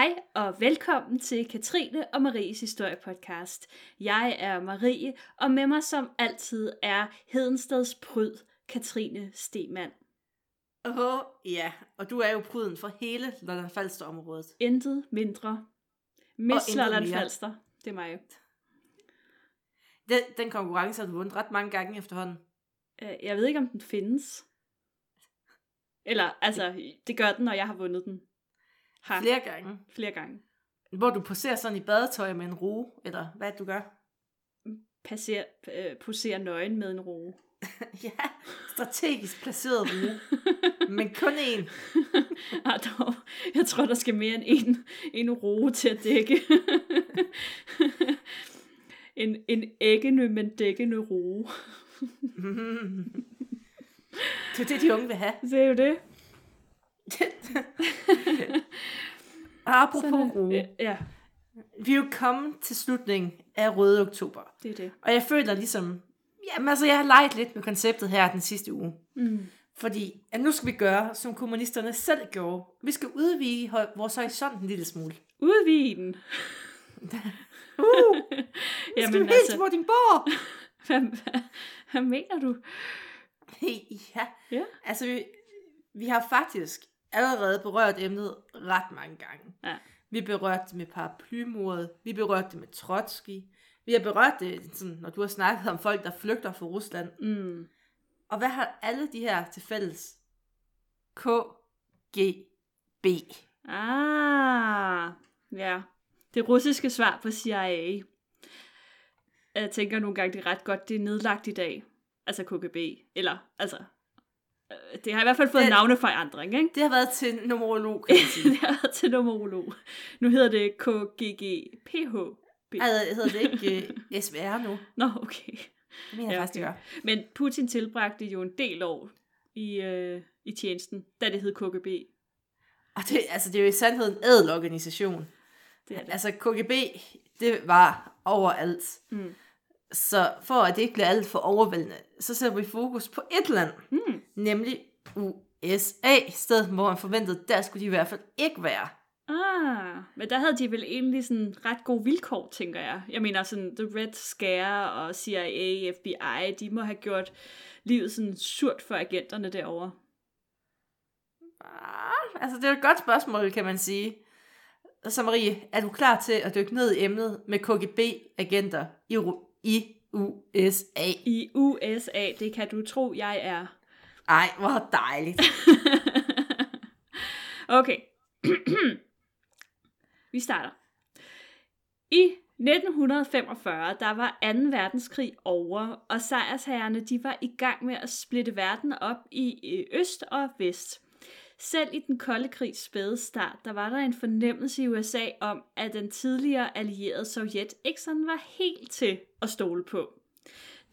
Hej og velkommen til Katrine og Maries historiepodcast. Jeg er Marie, og med mig som altid er Hedensteds pryd, Katrine Stemann. Ja, og du er jo pryden for hele Lolland-Falster-området. Intet mindre. Miss Lolland-Falster, det er mig. Den konkurrence har du vundet ret mange gange efterhånden. Jeg ved ikke, om den findes. Eller, altså, det gør den, og jeg har vundet den. Flere gange. Hvor du poserer sådan i badetøj med en roe, eller hvad du gør? Poserer nøgen med en roe. Ja, strategisk placeret roe. Men kun én. Dog, jeg tror, der skal mere end en roe til at dække. en æggende, men dækkende roe. Det er det, de unge vil have. Det er jo det. Apropos roe, ja. Vi er jo kommet til slutningen af Røde Oktober. Det er det. Og jeg føler ligesom, jamen altså jeg har leget lidt med konceptet her den sidste uge. Mm. Fordi at nu skal vi gøre, som kommunisterne selv gjorde. Vi skal udvide vores horisont en lille smule. Udvide den? Jamen, skal vi helt altså... små din borg? Hvad mener du? Ja, altså vi har faktisk allerede berørt emnet ret mange gange. Ja. Vi berørte det med paraplymordet, vi berørte det med Trotsky, vi har berørt det, sådan, når du har snakket om folk, der flygter fra Rusland. Mm. Og hvad har alle de her til fælles? KGB. Ja. Det russiske svar på CIA. Jeg tænker nogle gange, det er ret godt, det er nedlagt i dag. Altså KGB, eller altså... Det har i hvert fald fået navneforandring, ikke? Det har været til numerolog, kan man sige. Nu hedder det KGGPH. Altså, hedder det ikke SVR nu? Nå, okay. Det mener jeg faktisk, det gør. Men Putin tilbragte jo en del år i tjenesten, da det hed KGB. Og det er jo i sandhed en ædel organisation. Det er det. Altså, KGB, det var overalt. Mm. Så for at det ikke bliver alt for overvældende, så sætter vi fokus på et land, nemlig USA, stedet hvor man forventede, der skulle de i hvert fald ikke være. Men der havde de vel egentlig sådan ret gode vilkår, tænker jeg. Jeg mener sådan, The Red Scare og CIA, FBI, de må have gjort livet sådan surt for agenterne derovre. Altså det er et godt spørgsmål, kan man sige. Så Marie, er du klar til at dykke ned i emnet med KGB-agenter i USA. I USA, det kan du tro, jeg er. Ej, hvor dejligt. Okay. Vi starter. I 1945, der var 2. verdenskrig over, og sejrsherrerne, de var i gang med at splitte verden op i øst og vest. Selv i den kolde krigs spæde start, der var der en fornemmelse i USA om, at den tidligere allierede Sovjet ikke sådan var helt til at stole på.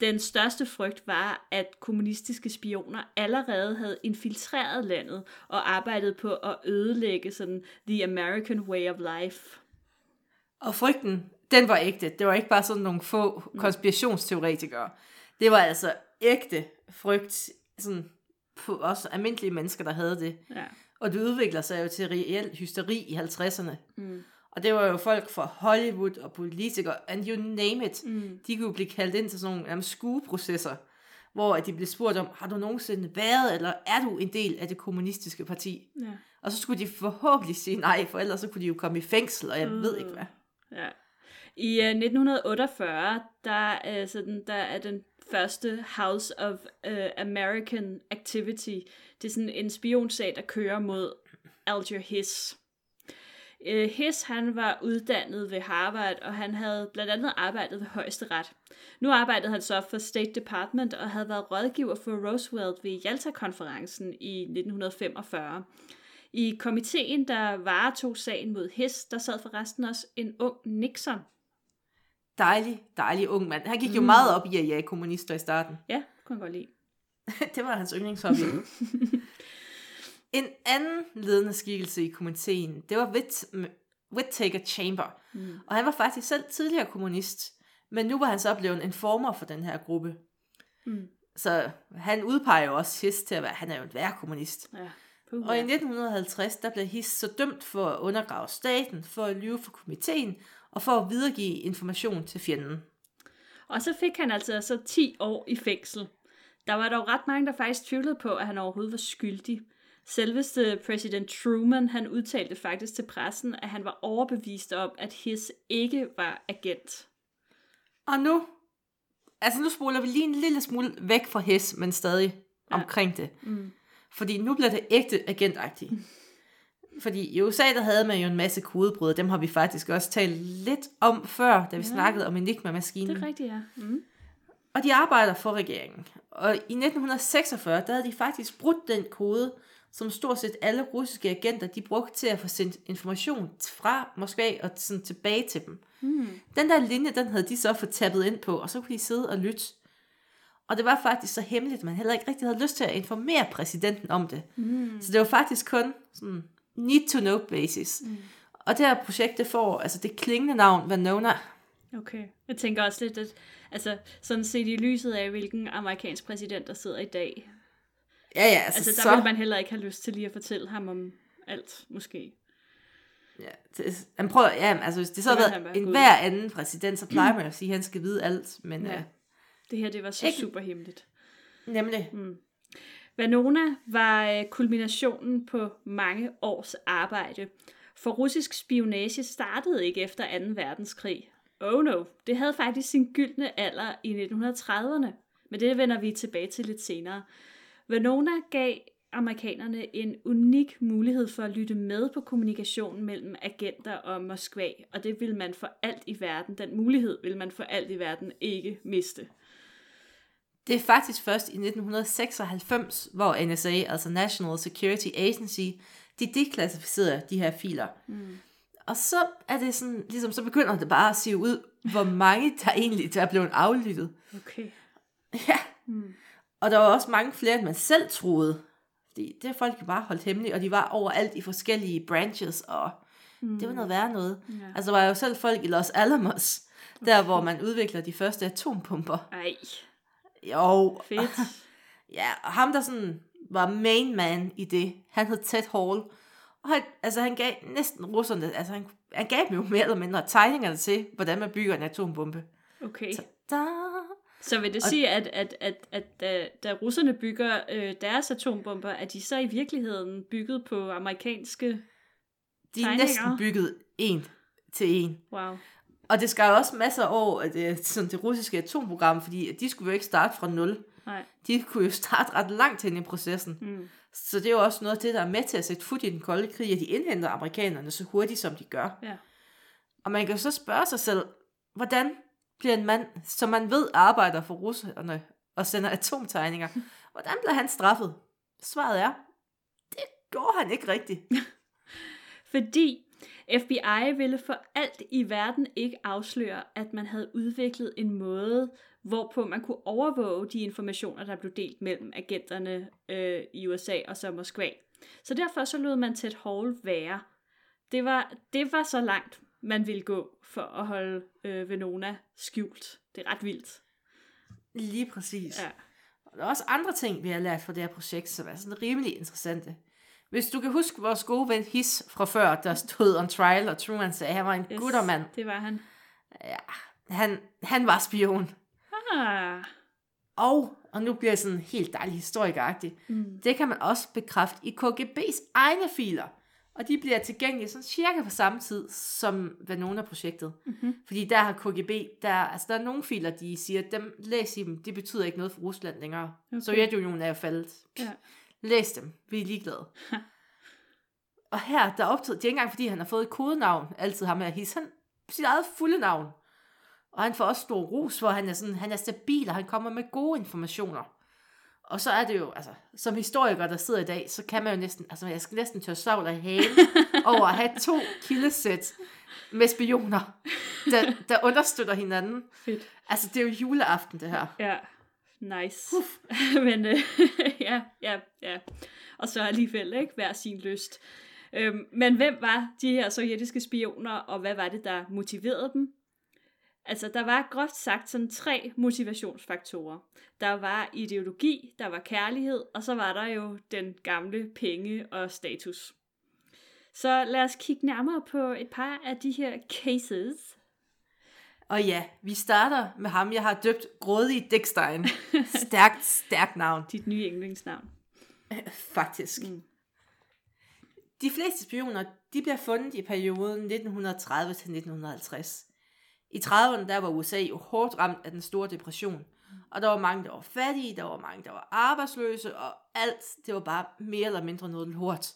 Den største frygt var, at kommunistiske spioner allerede havde infiltreret landet og arbejdet på at ødelægge sådan the American way of life. Og frygten, den var ægte. Det var ikke bare sådan nogle få konspirationsteoretikere. Det var altså ægte frygt, sådan... på også almindelige mennesker, der havde det. Ja. Og det udvikler sig jo til reel hysteri i 50'erne. Mm. Og det var jo folk fra Hollywood og politikere, and you name it, de kunne blive kaldt ind til sådan nogle skueprocesser, hvor de blev spurgt om, har du nogensinde været, eller er du en del af det kommunistiske parti? Ja. Og så skulle de forhåbentlig sige nej, for ellers så kunne de jo komme i fængsel, og jeg ved ikke hvad. Ja. I 1948, der er den første House of American Activity. Det er sådan en spionsag, der kører mod Alger Hiss. Hiss, han var uddannet ved Harvard, og han havde blandt andet arbejdet ved højesteret. Nu arbejdede han så for State Department, og havde været rådgiver for Roosevelt ved Yalta-konferencen i 1945. I komiteen, der varetog sagen mod Hiss, der sad forresten også en ung Nixon. Dejlig ung mand. Han gik jo meget op i at jage kommunister i starten. Ja, kunne jeg godt lide. Det var hans yndlingshobby. En anden ledende skikkelse i komiteen, det var Whittaker Chamber. Mm. Og han var faktisk selv tidligere kommunist, men nu var han så blevet en former for den her gruppe. Mm. Så han udpeger jo også Hiss til at være, han er jo en værre kommunist. Ja. Puh, ja. Og i 1950, der blev Hiss så dømt for at undergrave staten, for at lyve for komiteen, og for at videregive information til fjenden. Og så fik han altså 10 år i fængsel. Der var dog ret mange, der faktisk tvivlede på, at han overhovedet var skyldig. Selveste præsident Truman, han udtalte faktisk til pressen, at han var overbevist om, at Hiss ikke var agent. Og nu spoler vi lige en lille smule væk fra Hiss, men stadig omkring det. Mm. Fordi nu bliver det ægte agentagtigt. Mm. Fordi i USA, der havde man jo en masse kodebrud, dem har vi faktisk også talt lidt om før, da vi snakkede om Enigma-maskinen. Det er rigtigt, ja. Mm. Og de arbejder for regeringen. Og i 1946, der havde de faktisk brudt den kode, som stort set alle russiske agenter, de brugte til at få sendt information fra Moskva og sådan tilbage til dem. Mm. Den der linje, den havde de så fået tappet ind på, og så kunne de sidde og lytte. Og det var faktisk så hemmeligt, at man heller ikke rigtig havde lyst til at informere præsidenten om det. Mm. Så det var faktisk kun sådan need-to-know basis. Mm. Og det her projekt, det får altså det klingende navn Venona. Okay. Jeg tænker også lidt, at sådan set i lyset af, hvilken amerikansk præsident, der sidder i dag. Ja, der ville man heller ikke have lyst til lige at fortælle ham om alt, måske. Ja, hvis det så havde været en hver anden præsident, så plejer man at sige, at han skal vide alt, men... Ja. Det her, det var så ikke super hemmeligt. Nemlig. Mm. Venona var kulminationen på mange års arbejde, for russisk spionage startede ikke efter 2. verdenskrig. Oh no, det havde faktisk sin gyldne alder i 1930'erne, men det vender vi tilbage til lidt senere. Venona gav amerikanerne en unik mulighed for at lytte med på kommunikationen mellem agenter og Moskva, og det ville man for alt i verden, den mulighed ville man for alt i verden ikke miste. Det er faktisk først i 1996, hvor NSA, altså National Security Agency, de deklassificerede de her filer. Mm. Og så er det sådan, ligesom så begynder det bare at sive ud, hvor mange der egentlig der er blevet aflyttet. Okay. Ja. Mm. Og der var også mange flere, end man selv troede. Fordi det folk bare holdt hemmeligt, og de var overalt i forskellige branches, og det var noget værre noget. Ja. Altså der var jo selv folk i Los Alamos, der hvor man udvikler de første atompumper. Ej. Jo. Fedt. Ja, og ham der sådan var main man i det, han hed Ted Hall. Og han gav næsten russerne, han gav dem jo mere eller mindre tegningerne til, hvordan man bygger en atombombe. Okay. Så vil det sige, at da russerne bygger deres atombomber, er de så i virkeligheden bygget på amerikanske tegninger? De er næsten bygget en til en. Wow. Og det skar også masser af år af det russiske atomprogram, fordi de skulle jo ikke starte fra nul. Nej. De kunne jo starte ret langt hen i processen. Mm. Så det er jo også noget af det, der er med til at sætte fod i den kolde krig, at de indhenter amerikanerne så hurtigt, som de gør. Ja. Og man kan så spørge sig selv, hvordan bliver en mand, som man ved arbejder for russerne og sender atomtegninger, hvordan bliver han straffet? Svaret er, det gjorde han ikke rigtigt. Fordi FBI ville for alt i verden ikke afsløre, at man havde udviklet en måde, hvorpå man kunne overvåge de informationer, der blev delt mellem agenterne i USA og så Moskva. Så derfor så lod man Ted Hall være. Det var så langt, man ville gå for at holde Venona skjult. Det er ret vildt. Lige præcis. Ja. Og der er også andre ting, vi har lært fra det her projekt, som er sådan rimelig interessante. Hvis du kan huske vores gode ven Hiss fra før, der stod on trial, og Truman sagde, at han var en guttermand. Det var han. Ja, han var spion. Ah. Og nu bliver det sådan helt dejlig historikeragtigt. Mm. Det kan man også bekræfte i KGB's egne filer. Og de bliver tilgængelige sådan cirka på samme tid som Venona-projektet. Mm-hmm. Fordi der har KGB, der er nogle filer, de siger, at dem læs i dem, det betyder ikke noget for Rusland længere. Okay. Sovjetunionen er jo faldet. Ja. Læs dem, vi er ligeglade. Og her, der optog, det er ikke engang fordi, han har fået et kodenavn, altid ham her Hiss, han sit eget fulde navn. Og han får også stor ros, hvor han er stabil, og han kommer med gode informationer. Og så er det jo, som historiker, der sidder i dag, så kan man jo næsten, jeg skal næsten tørre savl af halen over at have 2 kildesæt med spioner, der understøtter hinanden. Fedt. Det er jo juleaften, det her. Ja. Nice. Men ja. Og så alligevel ikke hver sin lyst. Men hvem var de her sovjetiske spioner, og hvad var det, der motiverede dem? Altså, der var groft sagt sådan 3 motivationsfaktorer. Der var ideologi, der var kærlighed, og så var der jo den gamle penge og status. Så lad os kigge nærmere på et par af de her cases. Og ja, vi starter med ham, jeg har døbt Grådige Dickstein. Stærkt, stærkt navn. Dit nye yndlingsnavn. Faktisk. Mm. De fleste spioner, de bliver fundet i perioden 1930-1950. I 30'erne, der var USA jo hårdt ramt af den store depression, og der var mange, der var fattige, der var mange, der var arbejdsløse, og alt, det var bare mere eller mindre noget lort.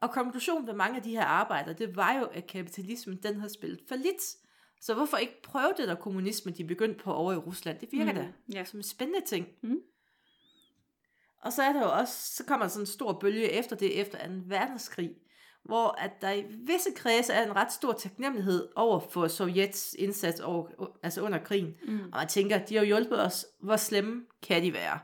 Og konklusionen ved mange af de her arbejdere, det var jo, at kapitalismen, den havde spillet for lidt. Så hvorfor ikke prøve det der kommunisme, de begyndte på over i Rusland? Det virker da som en spændende ting. Mm. Og så er der jo også, så kommer der sådan en stor bølge efter det, efter 2. verdenskrig, hvor at der i visse kredse er en ret stor taknemmelighed over for Sovjets indsats over, altså under krigen. Mm. Og man tænker, de har hjulpet os, hvor slemme kan de være?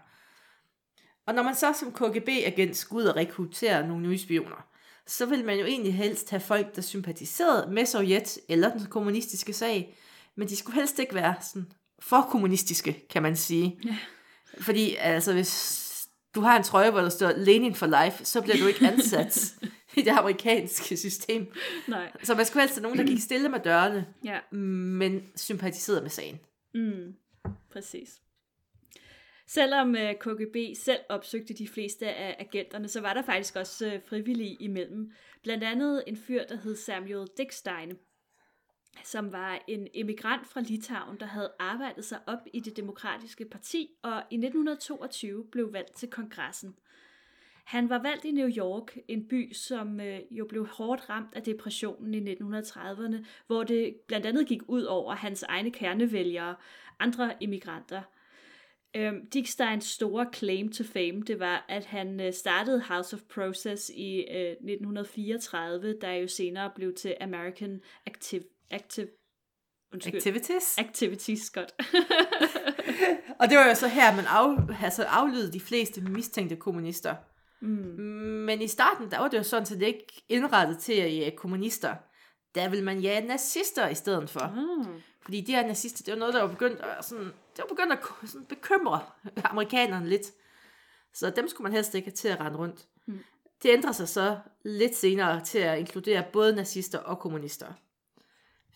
Og når man så som KGB-agent skal ud og rekruttere nogle nye spioner, så vil man jo egentlig helst have folk, der sympatiserede med Sovjet eller den kommunistiske sag, men de skulle helst ikke være sådan for kommunistiske, kan man sige. Yeah. Fordi altså, hvis du har en trøje, hvor der står Lenin for life, så bliver du ikke ansat i det amerikanske system. Nej. Så man skulle helst have nogen, der gik stille med dørene, men sympatiserede med sagen. Mm. Præcis. Selvom KGB selv opsøgte de fleste af agenterne, så var der faktisk også frivillige imellem. Blandt andet en fyr, der hed Samuel Dickstein, som var en emigrant fra Litauen, der havde arbejdet sig op i det demokratiske parti, og i 1922 blev valgt til kongressen. Han var valgt i New York, en by, som jo blev hårdt ramt af depressionen i 1930'erne, hvor det blandt andet gik ud over hans egne kernevælgere, andre emigranter. Dicksteins store claim to fame, det var, at han startede House of Process i 1934, der jo senere blev til American Activities, godt. Og det var jo så her, man aflydede de fleste mistænkte kommunister. Mm. Men i starten, der var det jo sådan, at det ikke indrettet til at jage kommunister. Der ville man jage nazister i stedet for. Mm. Fordi de her nazister, det var noget, der var begyndt at, sådan bekymre amerikanerne lidt. Så dem skulle man helst ikke have til at rende rundt. Mm. Det ændrede sig så lidt senere til at inkludere både nazister og kommunister.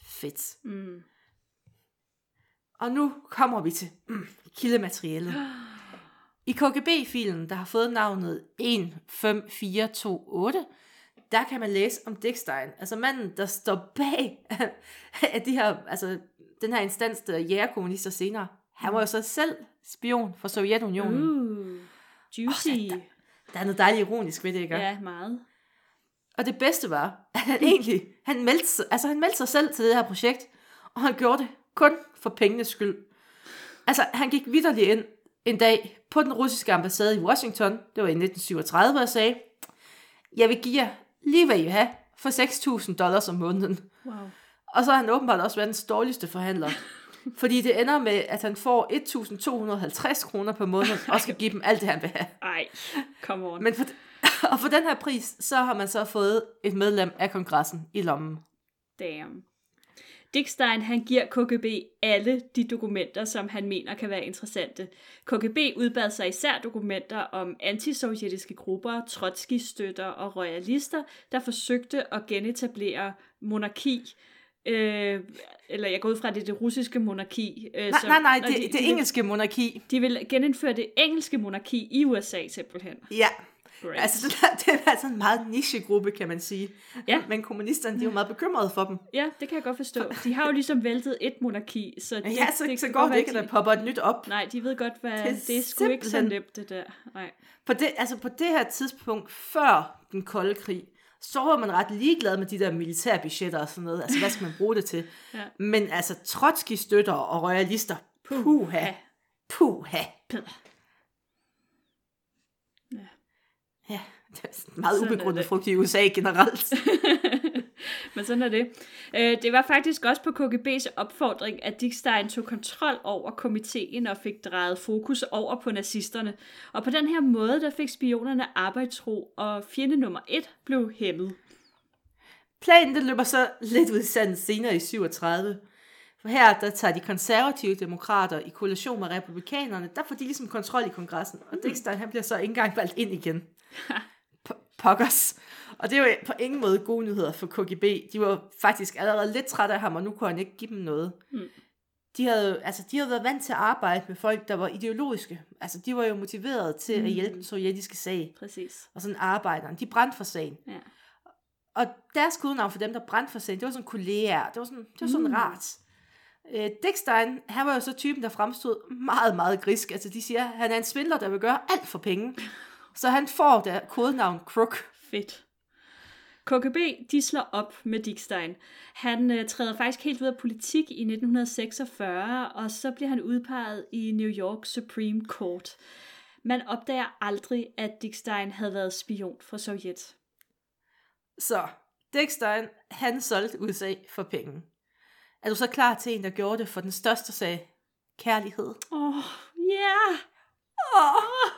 Fedt. Mm. Og nu kommer vi til kildematerialet. I KGB-filen, der har fået navnet 15428, der kan man læse om Dickstein, altså manden, der står bag af de her, altså den her instans, der jager kommunister senere. Han var jo så selv spion for Sovjetunionen. Juicy. Der er noget dejligt ironisk ved det, ikke? Ja, meget. Og det bedste var, at han egentlig, han meldte sig selv til det her projekt, og han gjorde det kun for pengenes skyld. Altså, han gik vitterligt ind en dag på den russiske ambassade i Washington, det var i 1937, og sagde, jeg vil give jer lige hvad I vil have, for $6.000 om måneden. Wow. Og så har han åbenbart også været den dårligste forhandler. Fordi det ender med, at han får 1.250 kroner per måned, og skal give dem alt det, han vil have. Ej, come on. Men og for den her pris, så har man så fået et medlem af kongressen i lommen. Damn. Dickstein, han giver KGB alle de dokumenter, som han mener kan være interessante. KGB udbad sig især dokumenter om antisovjetiske grupper, Trotsky-støtter og royalister, der forsøgte at genetablere monarki. Eller jeg går ud fra, det russiske monarki. Det engelske monarki. De vil genindføre det engelske monarki i USA simpelthen. Ja. Great. Altså, det er altså en meget nichegruppe, kan man sige. Ja. Men kommunisterne, de er jo meget bekymrede for dem. Ja, det kan jeg godt forstå. De har jo ligesom væltet et monarki, så det, ja, så går det ikke, at der popper et nyt op. Nej, de ved godt, hvad det er sgu ikke så nemt, det der. Nej. På det her tidspunkt, før den kolde krig, så var man ret ligeglad med de der militærbudgetter og sådan noget. Altså, hvad skal man bruge det til? Ja. Men altså, Trotsky-støtter og royalister, puha. Ja, det er meget ubegrundet frugt i USA generelt. Men sådan er det. Det var faktisk også på KGB's opfordring, at Dickstein tog kontrol over komiteen og fik drejet fokus over på nazisterne. Og på den her måde, der fik spionerne arbejdsro, og fjende nummer 1 blev hæmmet. Planen, den løber så lidt ud i sanden senere i 37, For her, der tager de konservative demokrater i koalition med republikanerne, der får de ligesom kontrol i kongressen. Og Dickstein, han bliver så ikke engang valgt ind igen. Pokkers. Og det er jo på ingen måde gode nyheder for KGB. De var faktisk allerede lidt trætte af ham, og nu kunne han ikke give dem noget. Mm. De havde været vant til at arbejde med folk, der var ideologiske. Altså, de var jo motiveret til at hjælpe den sovjetiske sag. Præcis. Og sådan arbejderne. De brændte for sagen. Ja. Og deres kodenavn for dem, der brændte for sagen, det var sådan kolleger. Det var sådan rart. Dickstein, han var jo så typen, der fremstod meget, meget grisk. Altså, de siger, han er en svindler, der vil gøre alt for penge. Så han får der kodenavn Crook. Fedt. KGB, de slår op med Dickstein. Han træder faktisk helt ud af politik i 1946, og så bliver han udpeget i New York Supreme Court. Man opdager aldrig, at Dickstein havde været spion for Sovjet. Så Dickstein, han solgte USA for penge. Er du så klar til en, der gjorde det for den største sag? Kærlighed. Åh, ja. Åh.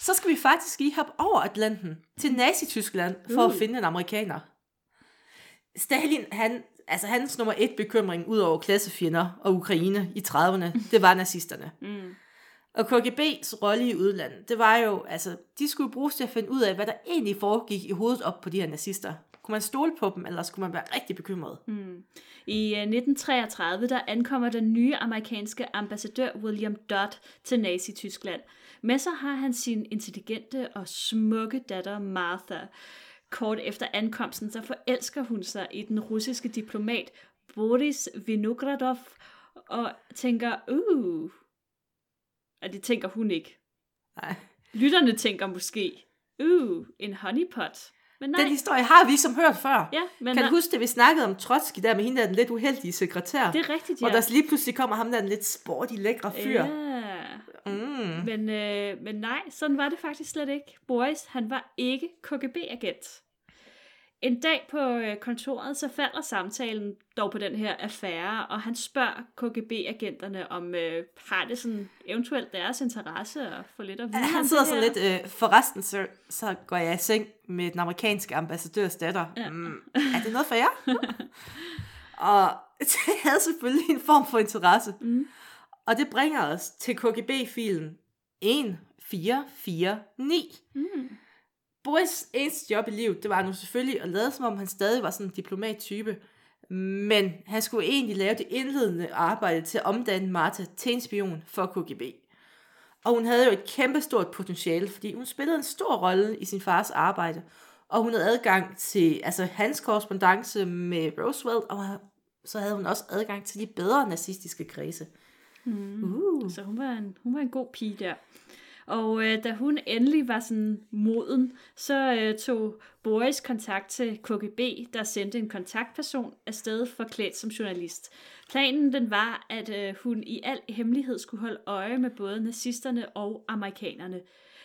Så skal vi faktisk lige hoppe over Atlanten til Nazi-Tyskland for at finde en amerikaner. Stalin, hans nummer 1 bekymring ud over klassefjender og Ukraine i 30'erne, det var nazisterne. Mm. Og KGB's rolle i udlandet, det var jo, altså, de skulle bruges til at finde ud af, hvad der egentlig foregik i hovedet op på de her nazister. Kunne man stole på dem, eller skulle man være rigtig bekymret? Mm. I 1933, der ankommer den nye amerikanske ambassadør William Dodd til Nazi-Tyskland. Med sig har han sin intelligente og smukke datter Martha. Kort efter ankomsten, så forelsker hun sig i den russiske diplomat Boris Vinogradov, og tænker, og det tænker hun ikke. Nej. Lytterne tænker måske, en honeypot. Men nej. Den historie har vi som hørt før. Ja, men kan du huske det, vi snakkede om Trotsky der med hende der, den lidt uheldige sekretær? Det er rigtigt, ja. Og der lige pludselig kommer ham der, den lidt sporty, lækre fyr. Ja. Mm. Men nej, sådan var det faktisk slet ikke. Boris, han var ikke KGB-agent. En dag på kontoret, så falder samtalen dog på den her affære, og han spørger KGB-agenterne, om har det sådan eventuelt deres interesse at få lidt at vide. Han sidder sådan lidt, forresten så går jeg i seng med den amerikanske ambassadørs datter. Ja. Er det noget for jer? Og det havde selvfølgelig en form for interesse. Mm. Og det bringer os til KGB-filen 1449. Mm. Boris' eneste job i livet, det var nu selvfølgelig at lade, som om han stadig var sådan en diplomat-type, men han skulle egentlig lave det indledende arbejde til at omdanne Martha til en spion for KGB. Og hun havde jo et kæmpestort potentiale, fordi hun spillede en stor rolle i sin fars arbejde, og hun havde adgang til hans korrespondance med Roosevelt, og så havde hun også adgang til de bedre nazistiske kredse. Mm. Så hun var en god pige der. Og da hun endelig var sådan moden, så tog Boris kontakt til KGB, der sendte en kontaktperson afsted forklædt som journalist. Planen den var, at hun i al hemmelighed skulle holde øje med både nazisterne og amerikanerne.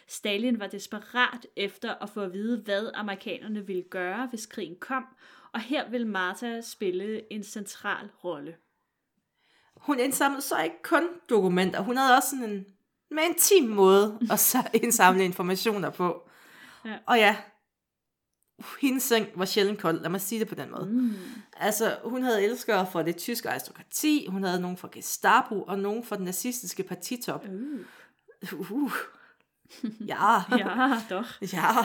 Stalin var desperat efter at få at vide, hvad amerikanerne ville gøre, hvis krigen kom, og her ville Martha spille en central rolle. Hun indsamlede så ikke kun dokumenter, hun havde også sådan en med en intim måde at så indsamle informationer på. Ja. Og ja, hendes seng var sjældent kold, lad mig sige det på den måde. Mm. Altså, hun havde elskere fra det tyske aristokrati, hun havde nogen fra Gestapo, og nogen fra den nazistiske partitop. Ja. Ja, dog. Ja.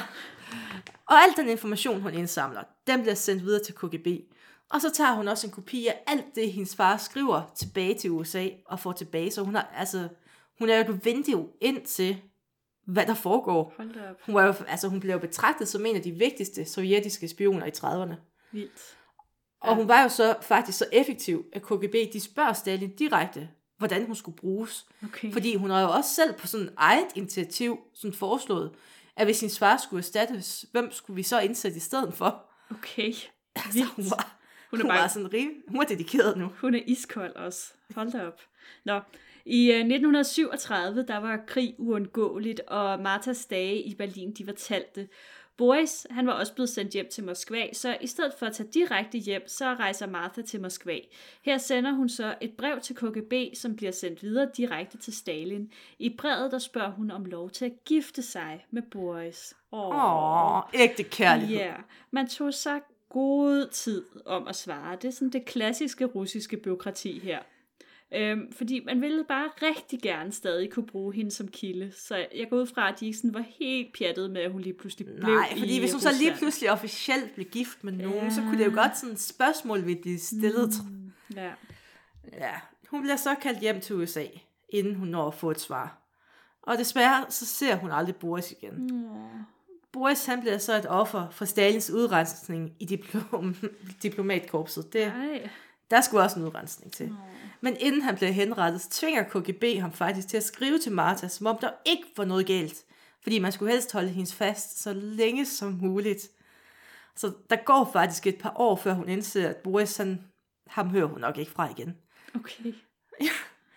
Og al den information, hun indsamler, den bliver sendt videre til KGB. Og så tager hun også en kopi af alt det, hendes far skriver tilbage til USA, og får tilbage, så hun har hun er jo et vindue ind til, hvad der foregår. Hun blev betragtet som en af de vigtigste sovjetiske spioner i 30'erne. Vildt. Og hun var jo så faktisk så effektiv, at KGB de spørger Stalin direkte, hvordan hun skulle bruges. Okay. Fordi hun har jo også selv på sådan et eget initiativ sådan foreslået, at hvis hendes far skulle erstattes, hvem skulle vi så indsætte i stedet for? Okay. Altså, hun var sådan rimelig. Hun er dedikeret nu. Hun er iskold også. Hold da op. Nå. I 1937, der var krig uundgåeligt, og Marthas dage i Berlin, de var talte. Boris, han var også blevet sendt hjem til Moskva, så i stedet for at tage direkte hjem, så rejser Martha til Moskva. Her sender hun så et brev til KGB, som bliver sendt videre direkte til Stalin. I brevet, der spørger hun om lov til at gifte sig med Boris. Åh, ægte kærlighed. Ja, yeah. Man tog sig god tid om at svare. Det er sådan det klassiske russiske bureaukrati her. Fordi man ville bare rigtig gerne stadig kunne bruge hende som kilde. Så jeg går ud fra, at de ikke sådan var helt pjattede med, at hun lige pludselig blev Nej, fordi hvis hun så lige pludselig officielt blev gift med nogen, så kunne det jo godt sådan et spørgsmål ved de stillede. Ja. Hun bliver så kaldt hjem til USA, inden hun når at få et svar. Og desværre, så ser hun aldrig Boris igen. Boris, han bliver så et offer for Stalins udrensning i diplomatkorpset. Der skulle også en udrensning til. Men inden han bliver henrettet, tvinger KGB ham faktisk til at skrive til Martha, som om der ikke var noget galt. Fordi man skulle helst holde hende fast så længe som muligt. Så der går faktisk et par år, før hun indser, at Boris, ham hører hun nok ikke fra igen. Okay. Ja.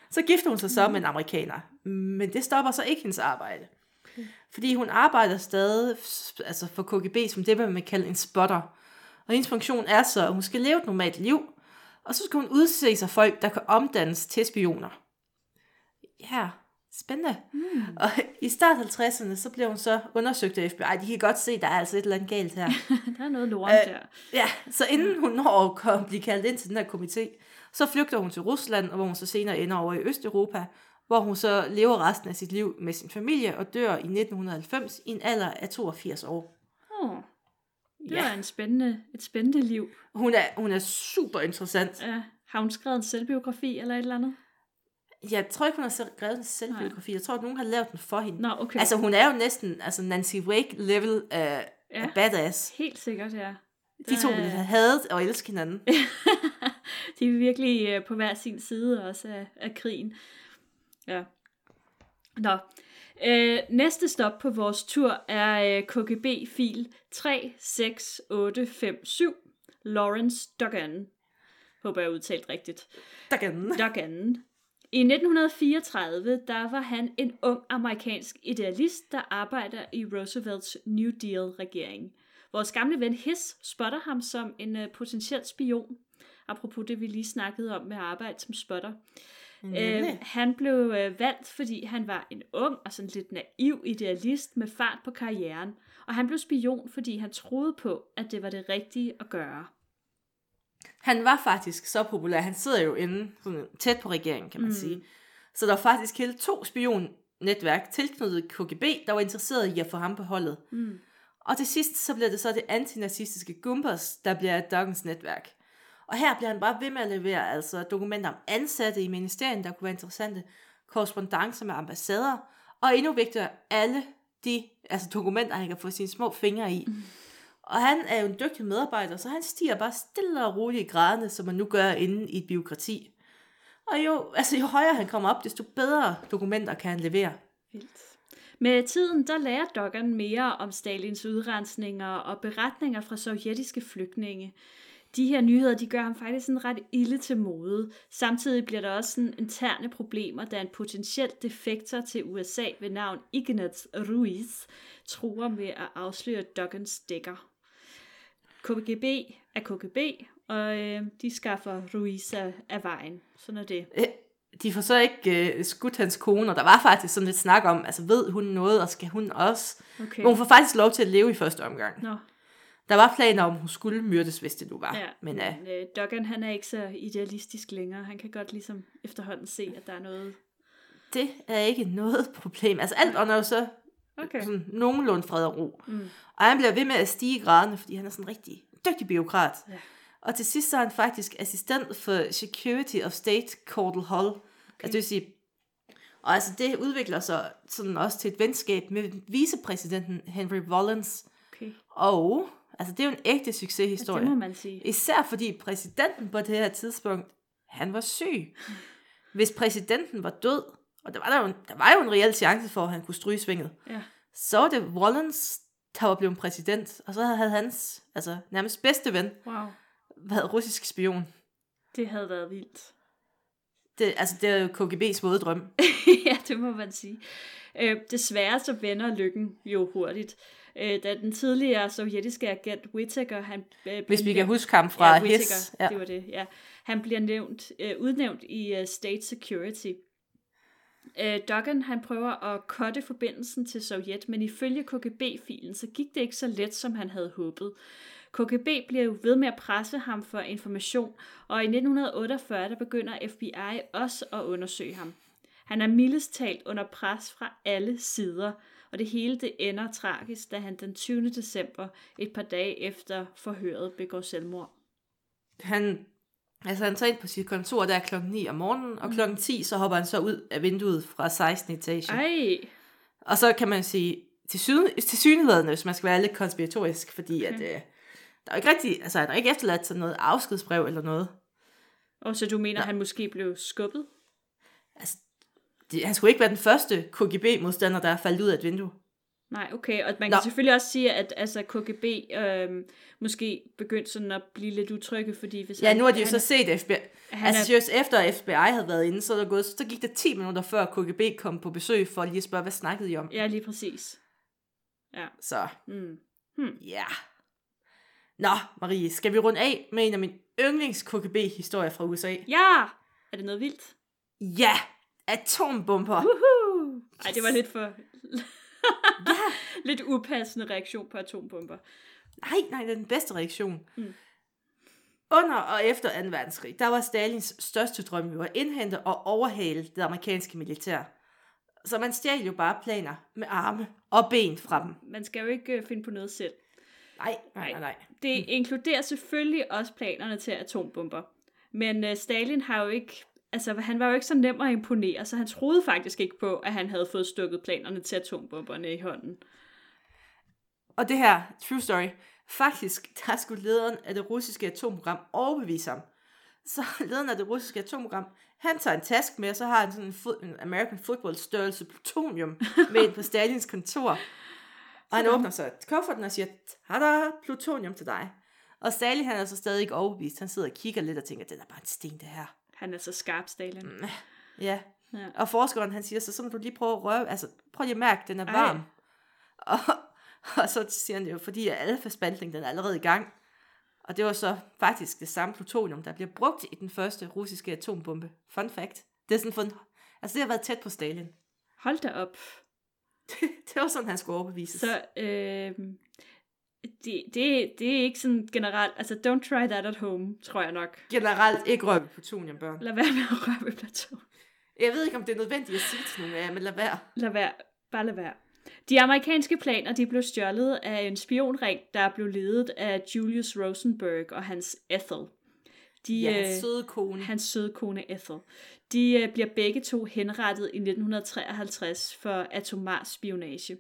Så gifter hun sig så med en amerikaner. Men det stopper så ikke hendes arbejde. Okay. Fordi hun arbejder stadig altså for KGB som det, man kalder en spotter. Og hendes funktion er så, at hun skal leve et normalt liv, og så skal hun udse sig folk, der kan omdannes til spioner. Ja, spændende. Og i start 50'erne, så bliver hun så undersøgt af FBI. De kan godt se, der er altså et eller andet galt her. Der er noget lort der. Ja, så inden hun når at blive kaldt ind til den her komité, så flygter hun til Rusland, hvor hun så senere ender over i Østeuropa, hvor hun så lever resten af sit liv med sin familie og dør i 1990 i en alder af 82 år. Det var et spændende liv. Hun er super interessant. Ja. Har hun skrevet en selvbiografi eller et eller andet? Jeg tror ikke, hun har skrevet en selvbiografi. Jeg tror, at nogen har lavet den for hende. Nå, okay. Altså, hun er jo næsten altså Nancy Wake-level af badass. Helt sikkert, ja. De to ville have hadet og elsket hinanden. De er virkelig på hver sin side også af krigen. Ja. Nå. Næste stop på vores tur er KGB-fil 36857, Laurence Duggan. Håber jeg udtalt rigtigt. Duggan. I 1934, der var han en ung amerikansk idealist, der arbejder i Roosevelts New Deal-regering. Vores gamle ven Hiss spotter ham som en potentiel spion. Apropos det, vi lige snakkede om med arbejde som spotter. Han blev valgt, fordi han var en ung og sådan lidt naiv idealist med fart på karrieren. Og han blev spion, fordi han troede på, at det var det rigtige at gøre. Han var faktisk så populær. Han sidder jo inde tæt på regeringen, kan man sige. Så der var faktisk hele 2 spionnetværk tilknyttet KGB, der var interesseret i at få ham på holdet. Og til sidst så bliver det så det antinazistiske Gumpers, der bliver Duggans netværk. Og her bliver han bare ved med at levere altså dokumenter om ansatte i ministerien, der kunne være interessante, korrespondancer med ambassader, og endnu vigtigere alle de altså dokumenter, han kan få sine små fingre i. Og han er jo en dygtig medarbejder, så han stiger bare stille og roligt i graderne, som man nu gør inde i et bureaukrati. Og jo højere han kommer op, desto bedre dokumenter kan han levere. Vildt. Med tiden, der lærer Duggan mere om Stalins udrensninger og beretninger fra sovjetiske flygtninge. De her nyheder, de gør ham faktisk sådan ret ilde til mode. Samtidig bliver der også sådan interne problemer, da en potentiel defektor til USA ved navn Ignaz Reiss truer med at afsløre Duggans dækker. KGB er KGB, og de skaffer Reiss af vejen. Sådan er det. De får så ikke skudt hans kone, og der var faktisk sådan lidt snak om, altså ved hun noget, og skal hun også? Okay. Hun får faktisk lov til at leve i første omgang. Nå. Der var planer om, hun skulle myrdes, hvis det nu var. Ja, men Duggan, han er ikke så idealistisk længere. Han kan godt ligesom efterhånden se, at der er noget. Det er ikke noget problem. Altså alt under jo så sådan nogenlunde fred og ro. Og han bliver ved med at stige i graderne, fordi han er sådan en rigtig dygtig bureaukrat. Ja. Og til sidst så er han faktisk assistent for Security of State Ted Hall. Okay. Altså det vil sige, og altså det udvikler sig sådan også til et venskab med vicepræsidenten Henry Wallace. Okay. Og altså det er jo en ægte succeshistorie. Det må man sige. Især fordi præsidenten på det her tidspunkt, han var syg. Hvis præsidenten var død, og der var jo en reel chance for, at han kunne stryge svinget, så var det Wallace, der var blevet præsident, og så havde hans altså nærmest bedste ven været russisk spion. Det havde været vildt. Det er jo KGB's våde drøm. Ja, det må man sige. Desværre så vender lykken jo hurtigt. Da den tidligere sovjetiske agent Whittaker, hvis vi kan huske ham fra Hiss. Ja. Det var det, ja. Han bliver udnævnt i State Security. Duggan, han prøver at cutte forbindelsen til Sovjet, men ifølge KGB-filen, så gik det ikke så let, som han havde håbet. KGB bliver jo ved med at presse ham for information, og i 1948 der begynder FBI også at undersøge ham. Han er mildest talt under pres fra alle sider, og det hele det ender tragisk, da han den 20. december, et par dage efter forhøret, begår selvmord. Han tager ind på sit kontor, der er klokken 9 om morgenen, og klokken 10 så hopper han så ud af vinduet fra 16. etage. Ej. Og så kan man sige, tilsyneladende, hvis man skal være lidt konspiratorisk, fordi okay. at, der er ikke rigtig, altså, han har ikke efterladt sig noget afskedsbrev eller noget. Og så du mener, han måske blev skubbet? Altså, han skulle ikke være den første KGB-modstander, der er faldet ud af et vindue. Nej, okay. Og man kan selvfølgelig også sige, at altså, KGB måske begyndte sådan at blive lidt utrygge, fordi hvis nu har de jo så set FBI. Altså efter FBI havde været inde, så gik det 10 minutter før KGB kom på besøg for lige at spørge, hvad snakkede I om? Ja, lige præcis. Ja. Så. Ja. Nå, Marie, skal vi runde af med en af mine yndlings KGB-historier fra USA? Ja! Er det noget vildt? Ja! Atombomber! Woohoo! Ej, det var lidt for... ja. Lidt upassende reaktion på atombomber. Nej, det er den bedste reaktion. Mm. Under og efter 2. verdenskrig, der var Stalins største drøm jo at indhente og overhale det amerikanske militær. Så man stjal jo bare planer med arme og ben fra dem. Man skal jo ikke finde på noget selv. Nej. Det inkluderer selvfølgelig også planerne til atombomber. Men Stalin har jo ikke... Altså, han var jo ikke så nem at imponere, så han troede faktisk ikke på, at han havde fået stukket planerne til atombomberne i hånden. Og det her, true story, faktisk, der skulle lederen af det russiske atomprogram overbevise ham. Så lederen af det russiske atomprogram, han tager en taske med, og så har han sådan en American Football størrelse plutonium med på Stalins kontor. Og han åbner så kufferten og siger, tada, plutonium til dig. Og Stalin, han er så stadig ikke overbevist. Han sidder og kigger lidt og tænker, det er bare en sten, det her. Han er så skarp, Stalin. Ja. Og forskeren, han siger, så må du lige prøve at røre, altså prøv lige at mærke, den er varm. Og så siger han det jo, fordi alfa-spaltning, den er allerede i gang. Og det var så faktisk det samme plutonium, der bliver brugt i den første russiske atombombe. Fun fact. Det er sådan det har været tæt på Stalin. Hold da op. Det var sådan, han skulle overbevises. Så, Det er ikke sådan generelt, altså don't try that at home, tror jeg nok. Generelt ikke røre ved plutonium, børn. Lad være med at røre ved plutonium. Jeg ved ikke, om det er nødvendigt at sige til nogen af jer, men lad være. Lad være. Bare lad være. De amerikanske planer, de blev stjålet af en spionring, der blev ledet af Julius Rosenberg og hans Ethel. Hans søde kone. Hans søde kone Ethel. De bliver begge to henrettet i 1953 for atomar spionage.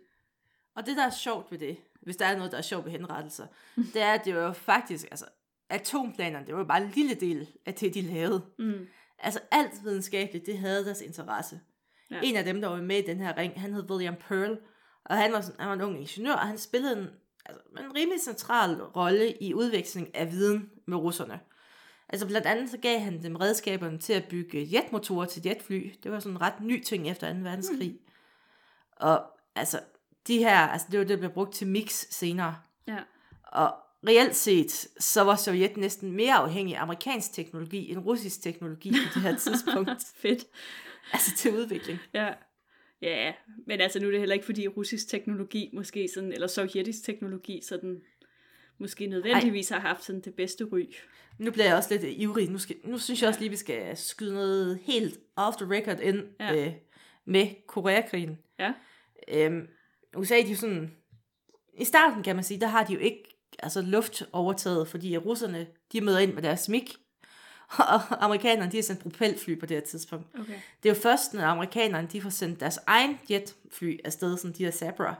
Og det, der er sjovt ved det, hvis der er noget, der er sjovt ved henrettelser, det er, at det var jo faktisk, altså atomplanerne, det var jo bare en lille del af det, de lavede. Mm. Altså alt videnskabeligt, det havde deres interesse. Ja. En af dem, der var med i den her ring, han hed William Pearl, og han var en ung ingeniør, og han spillede en rimelig central rolle i udveksling af viden med russerne. Altså blandt andet så gav han dem redskaberne til at bygge jetmotorer til jetfly. Det var sådan en ret ny ting efter 2. verdenskrig. Mm. Og altså... De her, altså det var det, der blev brugt til MiG senere. Ja. Og reelt set, så var Sovjet næsten mere afhængig af amerikansk teknologi end russisk teknologi på det her tidspunkt. Fedt. Altså til udvikling. Ja, men altså nu er det heller ikke, fordi russisk teknologi måske sådan, eller sovjetisk teknologi sådan, måske nødvendigvis har haft sådan det bedste ry. Nu bliver jeg også lidt ivrig. Nu synes jeg også lige, vi skal skyde noget helt off the record ind med Koreakrigen. Ja. USA, de er sådan, i starten kan man sige, der har de jo ikke altså, luft overtaget, fordi russerne, de møder ind med deres MiG, og amerikanerne, de har sendt propelfly på det her tidspunkt. Okay. Det er jo først, når amerikanerne, de får sendt deres egen jetfly afsted, som de her Sabra,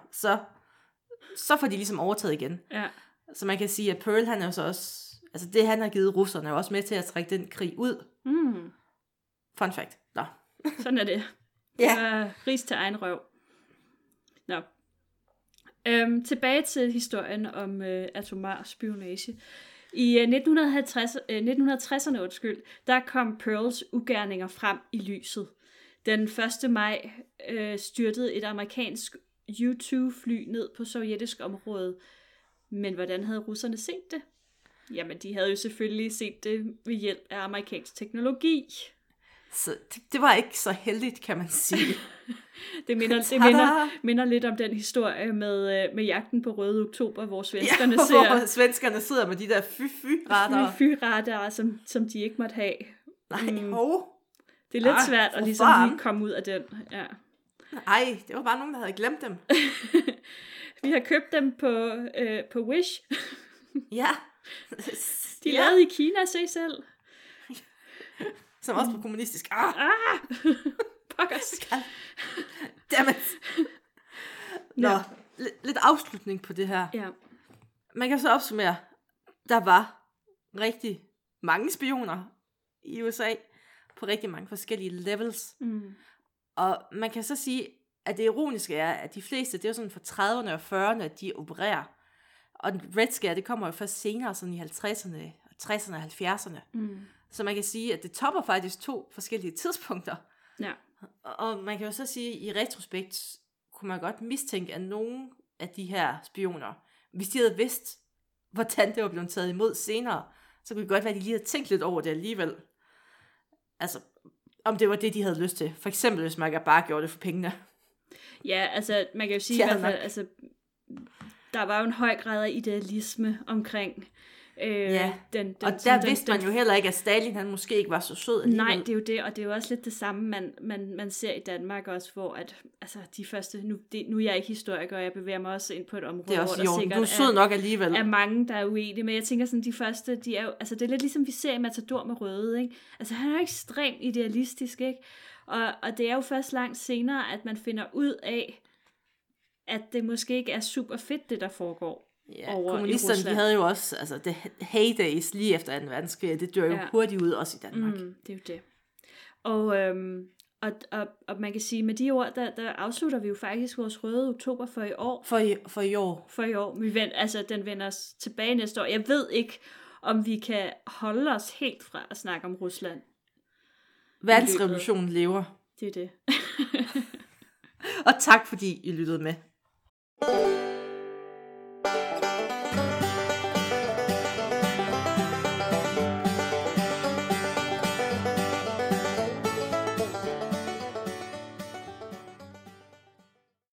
så får de ligesom overtaget igen. Ja. Så man kan sige, at Pearl, han er jo så også, altså det han har givet russerne, er også med til at trække den krig ud. Mm. Fun fact. Nå. Sådan er det. Ja. Ris til egen røv. Nå. Tilbage til historien om atomar spionage. I 1960'erne, der kom Pearls ugerninger frem i lyset. Den 1. maj styrtede et amerikansk U-2-fly ned på sovjetisk område. Men hvordan havde russerne set det? Jamen, de havde jo selvfølgelig set det ved hjælp af amerikansk teknologi. Så det var ikke så heldigt, kan man sige. Det minder lidt om den historie med jagten på Røde Oktober, hvor svenskerne, svenskerne sidder med de der fy-radar, som de ikke måtte have. Det er lidt svært at ligesom lige komme ud af den. Ja. Nej, det var bare nogen, der havde glemt dem. Vi har købt dem på Wish. Ja. De er lavet i Kina, se selv. Som også på kommunistisk. Pokkers. Dammit. Nå, lidt afslutning på det her. Ja. Man kan så opsummere, der var rigtig mange spioner i USA på rigtig mange forskellige levels. Mm. Og man kan så sige, at det ironiske er, at de fleste, det er jo sådan fra 30'erne og 40'erne, at de opererer. Og Red Scare, det kommer jo først senere, sådan i 50'erne, 60'erne og 70'erne. Mm. Så man kan sige, at det topper faktisk 2 forskellige tidspunkter. Ja. Og man kan jo så sige, at i retrospekt kunne man godt mistænke, at nogle af de her spioner, hvis de havde vidst, hvordan det var blevet taget imod senere, så kunne det godt være, at de lige havde tænkt lidt over det alligevel. Altså, om det var det, de havde lyst til. For eksempel, hvis man bare gjorde det for pengene. Ja, altså, man kan jo sige i hvert fald, altså, der var jo en høj grad af idealisme omkring... vidste man jo heller ikke, at Stalin han måske ikke var så sød alligevel. Nej, det er jo det, og det er jo også lidt det samme man ser i Danmark også, hvor at altså de første nu er jeg ikke historiker, og jeg bevæger mig også ind på et område, hvor der sikkert du er sød nok alligevel. Er mange der er uenige, men jeg tænker sådan de første, de er jo, altså det er lidt ligesom vi ser i Matador med Røde, ikke? Altså han er jo ekstremt idealistisk, ikke? Og det er jo først langt senere, at man finder ud af, at det måske ikke er super fedt det der foregår. Ja, kommunisterne, de havde jo også altså det heydays lige efter 2. verdenskrig, det dør jo hurtigt ud, også i Danmark. Det er jo det. Og man kan sige, med de ord, der afslutter vi jo faktisk vores Røde Oktober for i år. For i år. Den vender os tilbage næste år. Jeg ved ikke, om vi kan holde os helt fra at snakke om Rusland. Verdensrevolutionen lever. Det er det. Og tak fordi I lyttede med.